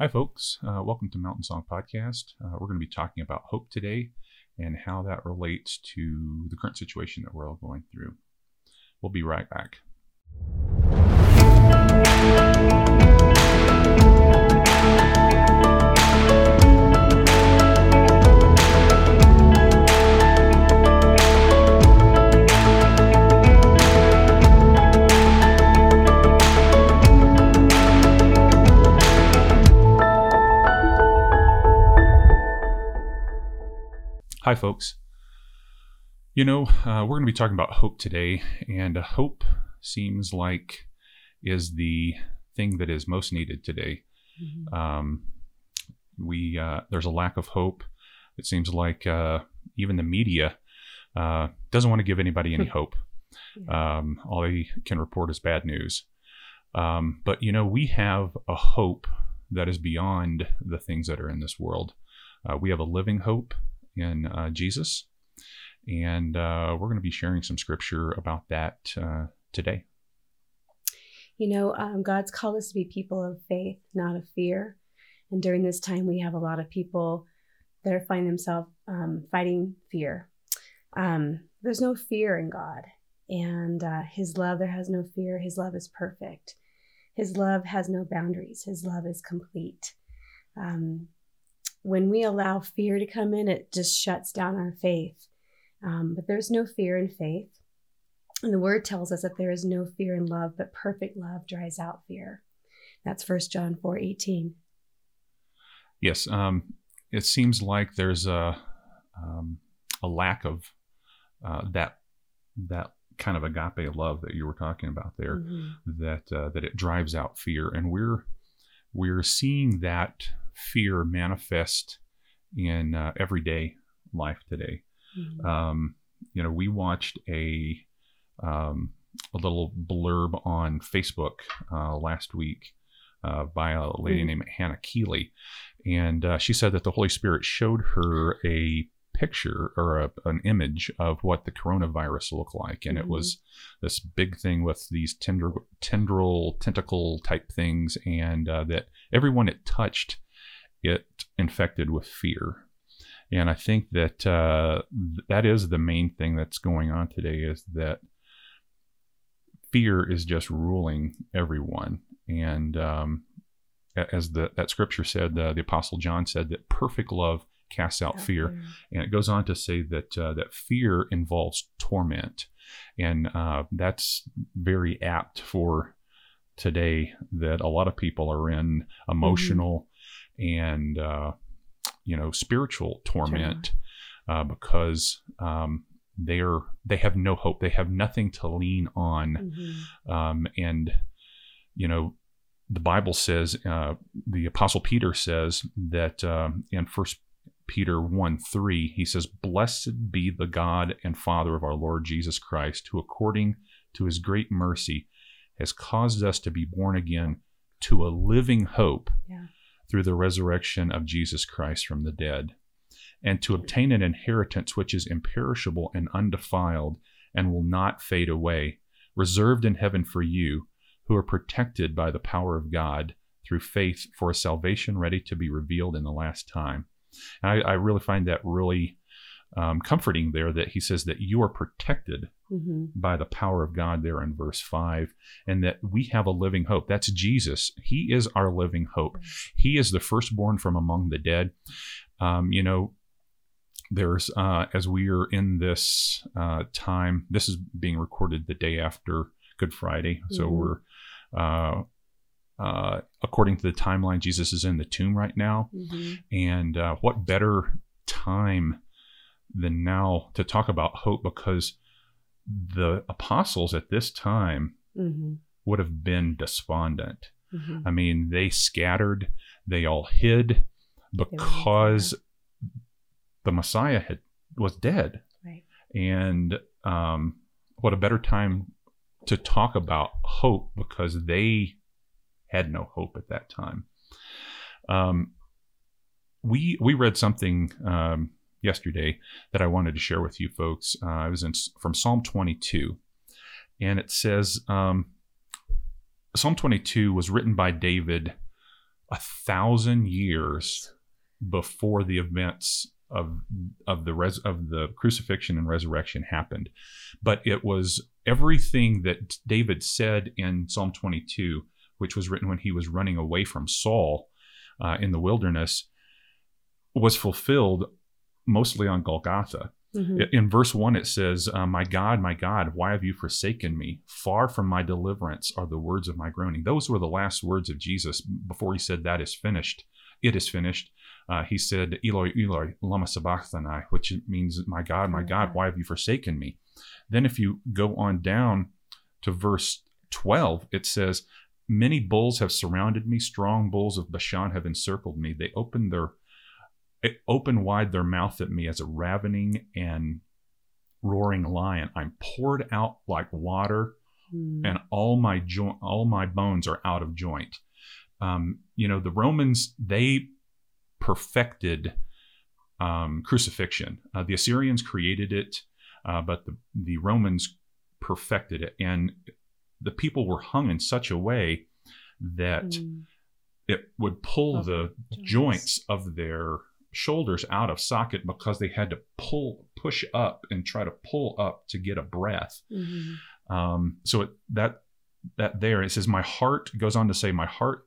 Hi, folks. Welcome to Mountain Song Podcast. We're going to be talking about hope today and how that relates to the current situation that we're all going through. We'll be right back. Hi, folks. We're going to be talking about hope today, and hope seems like is the thing that is most needed today. Mm-hmm. There's a lack of hope. It seems like even the media doesn't want to give anybody any hope. Yeah. All they can report is bad news. But we have a hope that is beyond the things that are in this world. We have a living hope in Jesus, and we're going to be sharing some scripture about that today. God's called us to be people of faith, not of fear, and during this time we have a lot of people that are finding themselves fighting fear. There's no fear in God, and his love, there has no fear. His love is perfect. His love has no boundaries. His love is complete. When we allow fear to come in, it just shuts down our faith. But there's no fear in faith. And the word tells us that there is no fear in love, but perfect love drives out fear. That's 1 John 4:18. Yes. It seems like there's a lack of that kind of agape love that you were talking about there, mm-hmm. that it drives out fear. And we're seeing that fear manifest in everyday life today. Mm-hmm. We watched a little blurb on Facebook last week by a lady mm-hmm. named Hannah Keeley, and she said that the Holy Spirit showed her a picture or an image of what the coronavirus looked like, and mm-hmm. it was this big thing with these tentacle type things, and that everyone it touched get infected with fear. And I think that that is the main thing that's going on today, is that fear is just ruling everyone. And as that scripture said, the Apostle John said that perfect love casts out fear. And it goes on to say that that fear involves torment. And that's very apt for today, that a lot of people are in emotional mm-hmm. and, spiritual torment, because, they have no hope. They have nothing to lean on. Mm-hmm. The Bible says, the Apostle Peter says that, in 1 Peter 1:3, he says, "Blessed be the God and Father of our Lord Jesus Christ, who according to his great mercy has caused us to be born again to a living hope." Yeah. "Through the resurrection of Jesus Christ from the dead, and to obtain an inheritance which is imperishable and undefiled and will not fade away, reserved in heaven for you, who are protected by the power of God through faith for a salvation ready to be revealed in the last time." And I really find that really comforting there, that he says that you are protected mm-hmm. by the power of God there in verse 5, and that we have a living hope. That's Jesus. He is our living hope. Mm-hmm. He is the firstborn from among the dead. There's as we are in this time, this is being recorded the day after Good Friday. Mm-hmm. So we're according to the timeline, Jesus is in the tomb right now. Mm-hmm. And what better time than now to talk about hope, because the apostles at this time mm-hmm. would have been despondent. Mm-hmm. I mean, they scattered, they all hid, because the Messiah was dead. Right. And what a better time to talk about hope, because they had no hope at that time. We read something yesterday that I wanted to share with you folks. I was from Psalm 22, and it says, Psalm 22 was written by David 1,000 years before the events of the crucifixion and resurrection happened. But it was everything that David said in Psalm 22, which was written when he was running away from Saul in the wilderness, was fulfilled mostly on Golgotha. Mm-hmm. In verse 1, it says, my God, why have you forsaken me? Far from my deliverance are the words of my groaning. Those were the last words of Jesus before he said, that is finished. It is finished. He said, Eloi, Eloi, lama sabachthani, which means, my God, why have you forsaken me? Then if you go on down to verse 12, it says, many bulls have surrounded me. Strong bulls of Bashan have encircled me. They open wide their mouth at me as a ravening and roaring lion. I'm poured out like water, and all my bones are out of joint. The Romans, they perfected crucifixion. The Assyrians created it, but the Romans perfected it. And the people were hung in such a way that it would pull the joints of their shoulders out of socket, because they had to push up and try to pull up to get a breath. Mm-hmm. It says, my heart goes on to say, my heart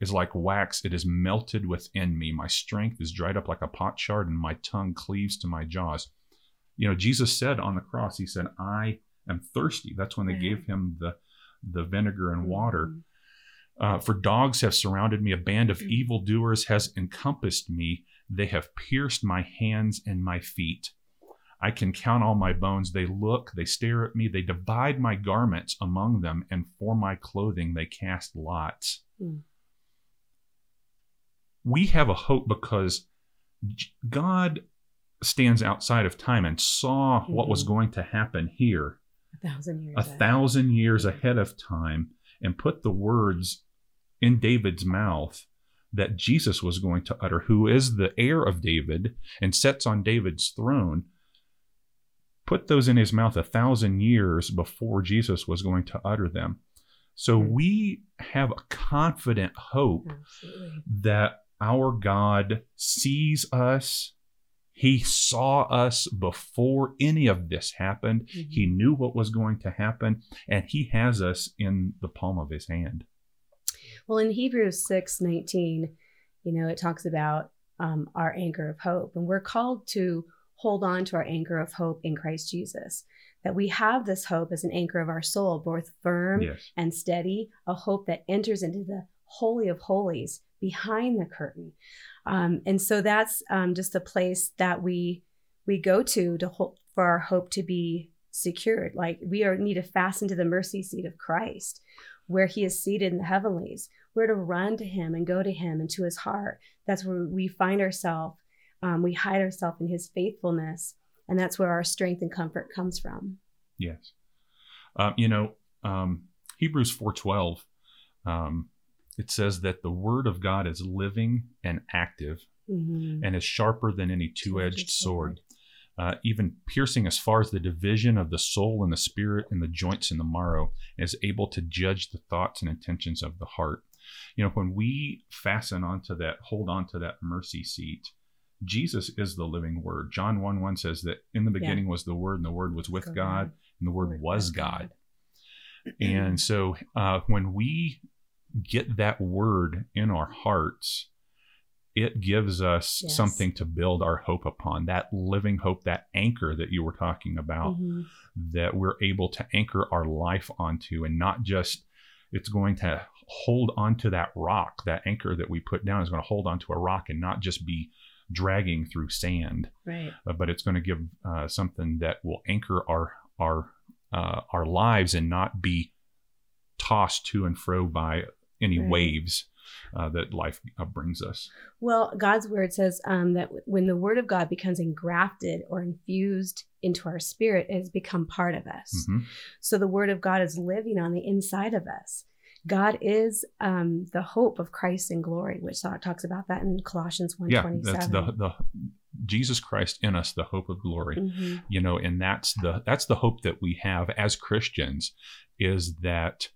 is like wax. It is melted within me. My strength is dried up like a potsherd, and my tongue cleaves to my jaws. Jesus said on the cross, he said, I am thirsty. That's when they gave him the vinegar and water. For dogs have surrounded me. A band of evildoers has encompassed me. They have pierced my hands and my feet. I can count all my bones. They look, they stare at me. They divide my garments among them, and for my clothing they cast lots. Mm. We have a hope because God stands outside of time and saw what was going to happen here 1,000 years ahead of time, and put the words in David's mouth that Jesus was going to utter, who is the heir of David and sits on David's throne, put those in his mouth 1,000 years before Jesus was going to utter them. So we have a confident hope that our God sees us. He saw us before any of this happened. Mm-hmm. He knew what was going to happen, and he has us in the palm of his hand. Well, in Hebrews 6:19, it talks about our anchor of hope, and we're called to hold on to our anchor of hope in Christ Jesus, that we have this hope as an anchor of our soul, both firm and steady, a hope that enters into the Holy of Holies behind the curtain. And so that's just a place that we go to hope, for our hope to be secured. Like we need to fasten to the mercy seat of Christ, where he is seated in the heavenlies. We're to run to him and go to him and to his heart. That's where we find ourselves. We hide ourselves in his faithfulness. And that's where our strength and comfort comes from. Yes. Hebrews 4:12, it says that the word of God is living and active, and is sharper than any two-edged sword. Even piercing as far as the division of the soul and the spirit and the joints and the marrow, is able to judge the thoughts and intentions of the heart. When we fasten onto that, hold onto that mercy seat, Jesus is the living word. John 1:1 says that in the beginning was the word, and the word was with God, and the word was God. And so when we get that word in our hearts, it gives us something to build our hope upon, that living hope, that anchor that you were talking about, that we're able to anchor our life onto, and not just, it's going to hold onto that rock. That anchor that we put down is going to hold onto a rock and not just be dragging through sand, but it's going to give something that will anchor our lives and not be tossed to and fro by any waves that life brings us. Well, God's word says that when the word of God becomes engrafted or infused into our spirit, it has become part of us. Mm-hmm. So the word of God is living on the inside of us. God is the hope of Christ in glory, which talks about that in Colossians 1:27. Yeah, that's the Jesus Christ in us, the hope of glory. Mm-hmm. And that's the hope that we have as Christians, is that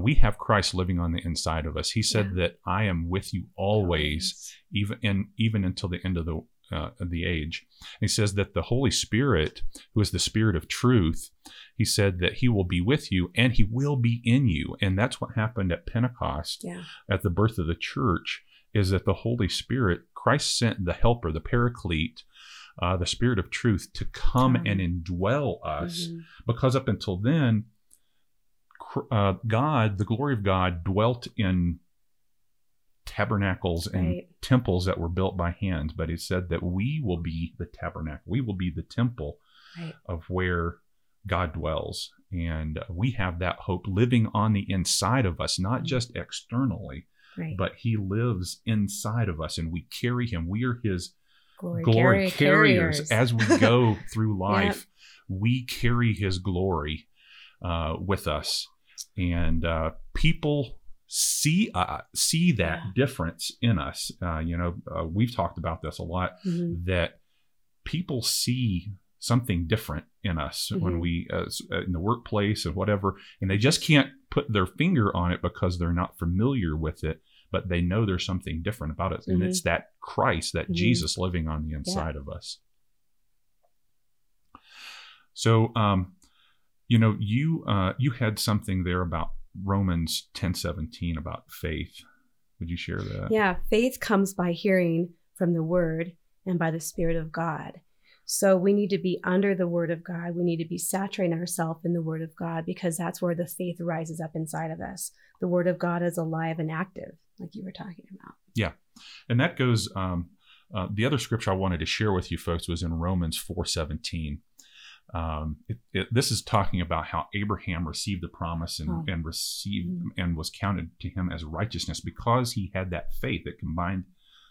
we have Christ living on the inside of us. He said that I am with you always, even until the end of the age. And he says that the Holy Spirit, who is the Spirit of truth, he said that he will be with you and he will be in you. And that's what happened at Pentecost, at the birth of the church, is that the Holy Spirit, Christ sent the helper, the paraclete, the Spirit of truth to come and indwell us, because up until then, God, the glory of God, dwelt in tabernacles and temples that were built by hands. But it said that we will be the tabernacle. We will be the temple of where God dwells. And we have that hope living on the inside of us, not just externally, but he lives inside of us and we carry him. We are his glory carriers. As we go through life, we carry his glory with us. And people see that difference in us. We've talked about this a lot, that people see something different in us when we, in the workplace or whatever, and they just can't put their finger on it because they're not familiar with it, but they know there's something different about it. And it's that Christ, that Jesus living on the inside of us. So, you had something there about Romans 10:17 about faith. Would you share that? Yeah, faith comes by hearing from the word and by the Spirit of God. So we need to be under the word of God. We need to be saturating ourselves in the word of God, because that's where the faith rises up inside of us. The word of God is alive and active, like you were talking about. Yeah. And that goes, the other scripture I wanted to share with you folks was in Romans 4:17. This is talking about how Abraham received the promise and received and was counted to him as righteousness because he had that faith. It combined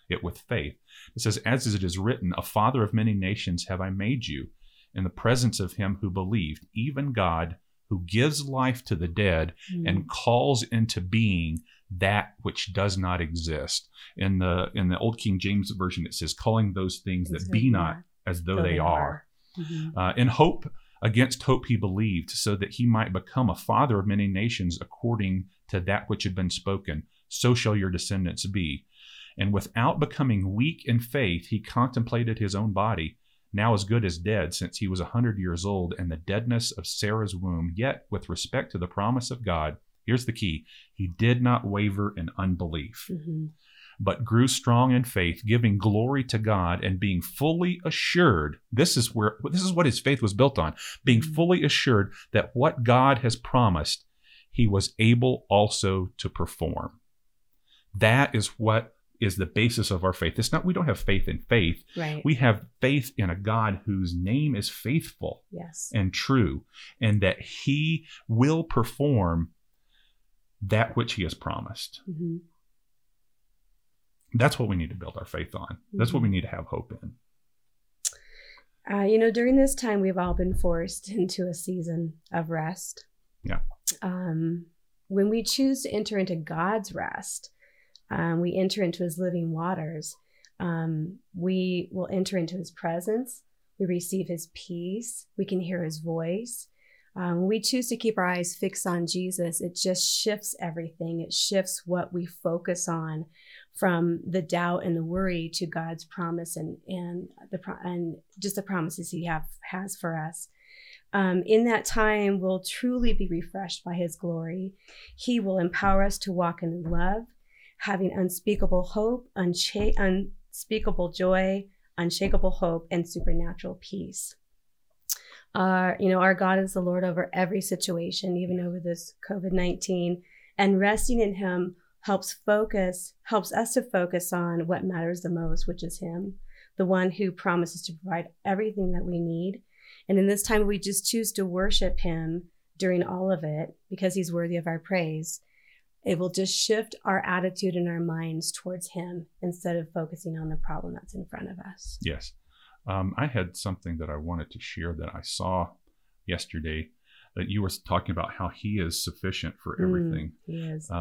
it with faith. It says, as it is written, a father of many nations have I made you, in the presence of him who believed, even God who gives life to the dead and calls into being that which does not exist. In the Old King James Version, it says, calling those things that be not as though they are. In hope, against hope he believed, so that he might become a father of many nations, according to that which had been spoken, so shall your descendants be. And without becoming weak in faith, he contemplated his own body, now as good as dead, since he was 100 years old, and the deadness of Sarah's womb. Yet, with respect to the promise of God, here's the key, he did not waver in unbelief, but grew strong in faith, giving glory to God and being fully assured. This is what his faith was built on, being fully assured that what God has promised, he was able also to perform. That is what is the basis of our faith. It's not, we don't have faith in faith. Right. We have faith in a God whose name is faithful and true, and that he will perform that which he has promised. That's what we need to build our faith on. That's what we need to have hope in. During this time, we've all been forced into a season of rest. Yeah. When we choose to enter into God's rest, we enter into his living waters. We will enter into his presence. We receive his peace. We can hear his voice. When we choose to keep our eyes fixed on Jesus, it just shifts everything. It shifts what we focus on, from the doubt and the worry to God's promise and just the promises he has for us. In that time, we'll truly be refreshed by his glory. He will empower us to walk in love, having unspeakable hope, unspeakable joy, unshakable hope, and supernatural peace. Our God is the Lord over every situation, even over this COVID-19, and resting in him helps us to focus on what matters the most, which is him, the one who promises to provide everything that we need. And in this time, we just choose to worship him during all of it, because he's worthy of our praise. It will just shift our attitude and our minds towards him instead of focusing on the problem that's in front of us. Yes. I had something that I wanted to share that I saw yesterday, that you were talking about how he is sufficient for everything. He is.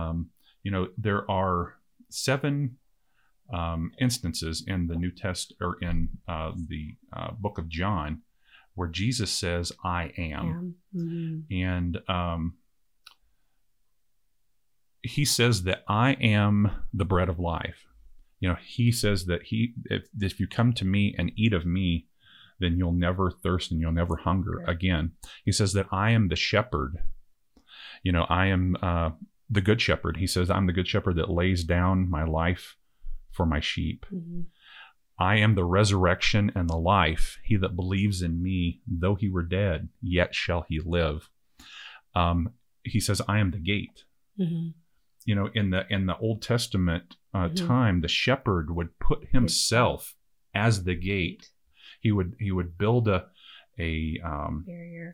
There are 7 instances in the New Testament, or in the book of John, where Jesus says, I am. And he says that I am the bread of life. You know, he says that if you come to me and eat of me, then you'll never thirst and you'll never hunger again. He says that I am the shepherd. You know, I am the good shepherd. He says, I'm the good shepherd that lays down my life for my sheep. Mm-hmm. I am the resurrection and the life. He that believes in me, though he were dead, yet shall he live. He says, I am the gate. Mm-hmm. You know, in the Old Testament mm-hmm. time, the shepherd would put himself as the gate. He would build a barrier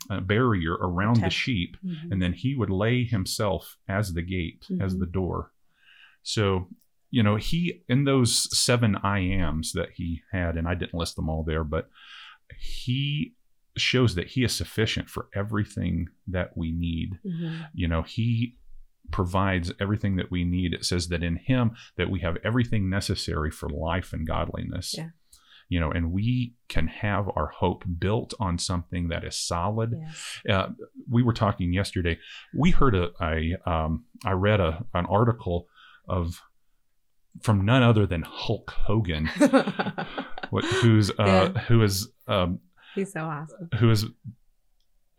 around the sheep, mm-hmm. and then he would lay himself as the gate, mm-hmm. as the door. So, you know, he, in those 7 I ams that he had, and I didn't list them all there, but he shows that he is sufficient for everything that we need. Mm-hmm. You know, he provides everything that we need. It says that in him that we have everything necessary for life and godliness. Yeah. You know, and we can have our hope built on something that is solid. Yes. We were talking yesterday. We heard I read an article from none other than Hulk Hogan, who is he's so awesome. Who is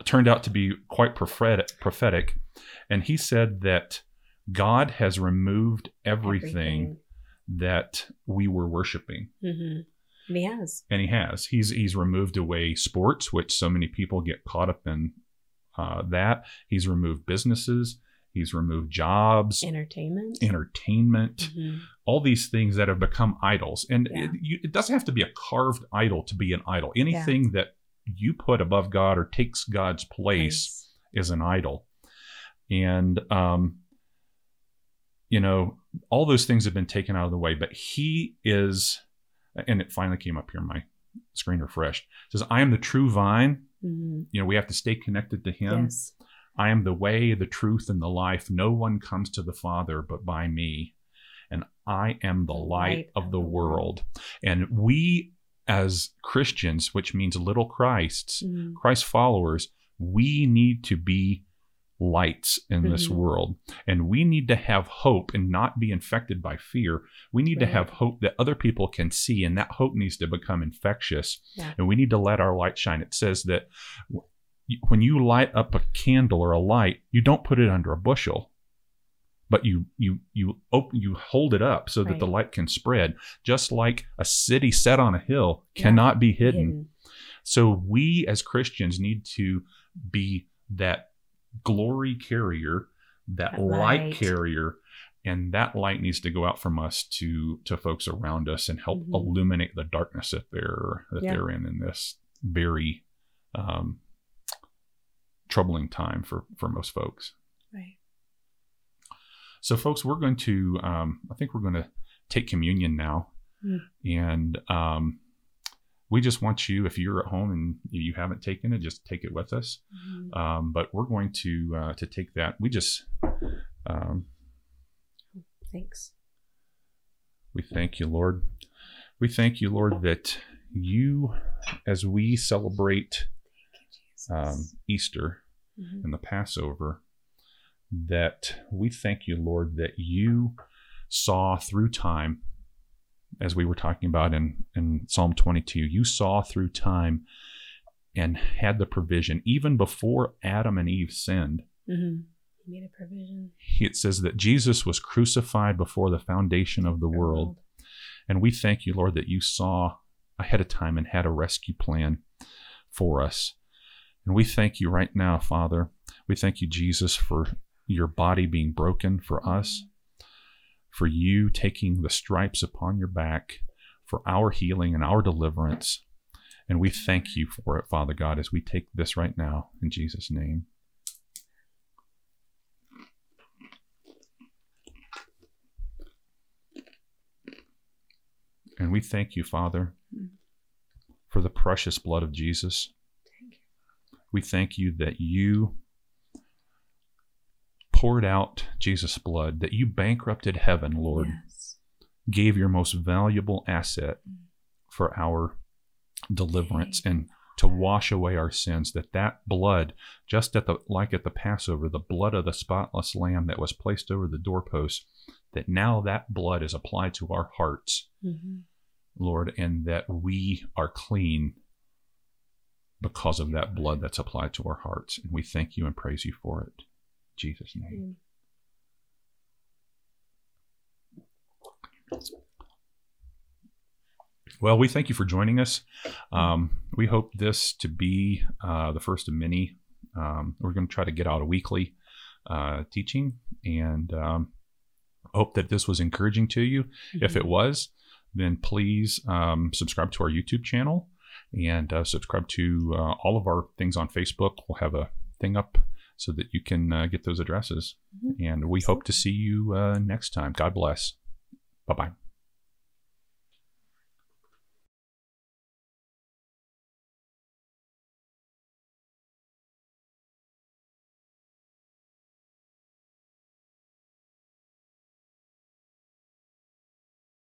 turned out to be quite prophetic, and he said that God has removed everything that we were worshiping. Mm-hmm. And he has. He's removed away sports, which so many people get caught up in that. He's removed businesses. He's removed jobs. Entertainment. Mm-hmm. All these things that have become idols. And it doesn't have to be a carved idol to be an idol. Anything that you put above God or takes God's place is an idol. And, you know, all those things have been taken out of the way. But he is... And it finally came up here. My screen refreshed. It says, I am the true vine. Mm-hmm. You know, we have to stay connected to him. Yes. I am the way, the truth, and the life. No one comes to the Father but by me. And I am the light of the world. And we as Christians, which means little Christs, mm-hmm. Christ followers, we need to be lights in mm-hmm. this world, and we need to have hope and not be infected by fear. We need to have hope that other people can see, and that hope needs to become infectious, and we need to let our light shine. It says that when you light up a candle or a light, you don't put it under a bushel, but you hold it up so that the light can spread, just like a city set on a hill cannot be hidden. So we as Christians need to be that glory carrier, that light carrier, and that light needs to go out from us to folks around us and help mm-hmm. illuminate the darkness that they're in this very troubling time for most folks. Right. So folks, we're going to I think we're going to take communion now, and we just want you, if you're at home and you haven't taken it, just take it with us. Mm-hmm. But we're going to take that. We just thanks. We thank you, Lord. We thank you, Lord, that you, as we celebrate Easter mm-hmm. and the Passover, that we thank you, Lord, that you saw through time. As we were talking about in Psalm 22, you saw through time and had the provision. Even before Adam and Eve sinned, mm-hmm. he made a provision. It says that Jesus was crucified before the foundation of the world. And we thank you, Lord, that you saw ahead of time and had a rescue plan for us. And we thank you right now, Father. We thank you, Jesus, for your body being broken for us. For you taking the stripes upon your back for our healing and our deliverance. And we thank you for it, Father God, as we take this right now in Jesus' name. And we thank you, Father, for the precious blood of Jesus. We thank you that you poured out Jesus' blood, that you bankrupted heaven, Lord, gave your most valuable asset for our deliverance and to wash away our sins, that blood, just like at the Passover, the blood of the spotless lamb that was placed over the doorpost, that now that blood is applied to our hearts, mm-hmm. Lord, and that we are clean because of that blood that's applied to our hearts. And we thank you and praise you for it. In Jesus' name. Mm-hmm. Well, we thank you for joining us. We hope this to be the first of many. We're going to try to get out a weekly teaching, and hope that this was encouraging to you. Mm-hmm. If it was, then please subscribe to our YouTube channel and subscribe to all of our things on Facebook. We'll have a thing up so that you can get those addresses. Mm-hmm. And we hope to see you next time. God bless. Bye-bye.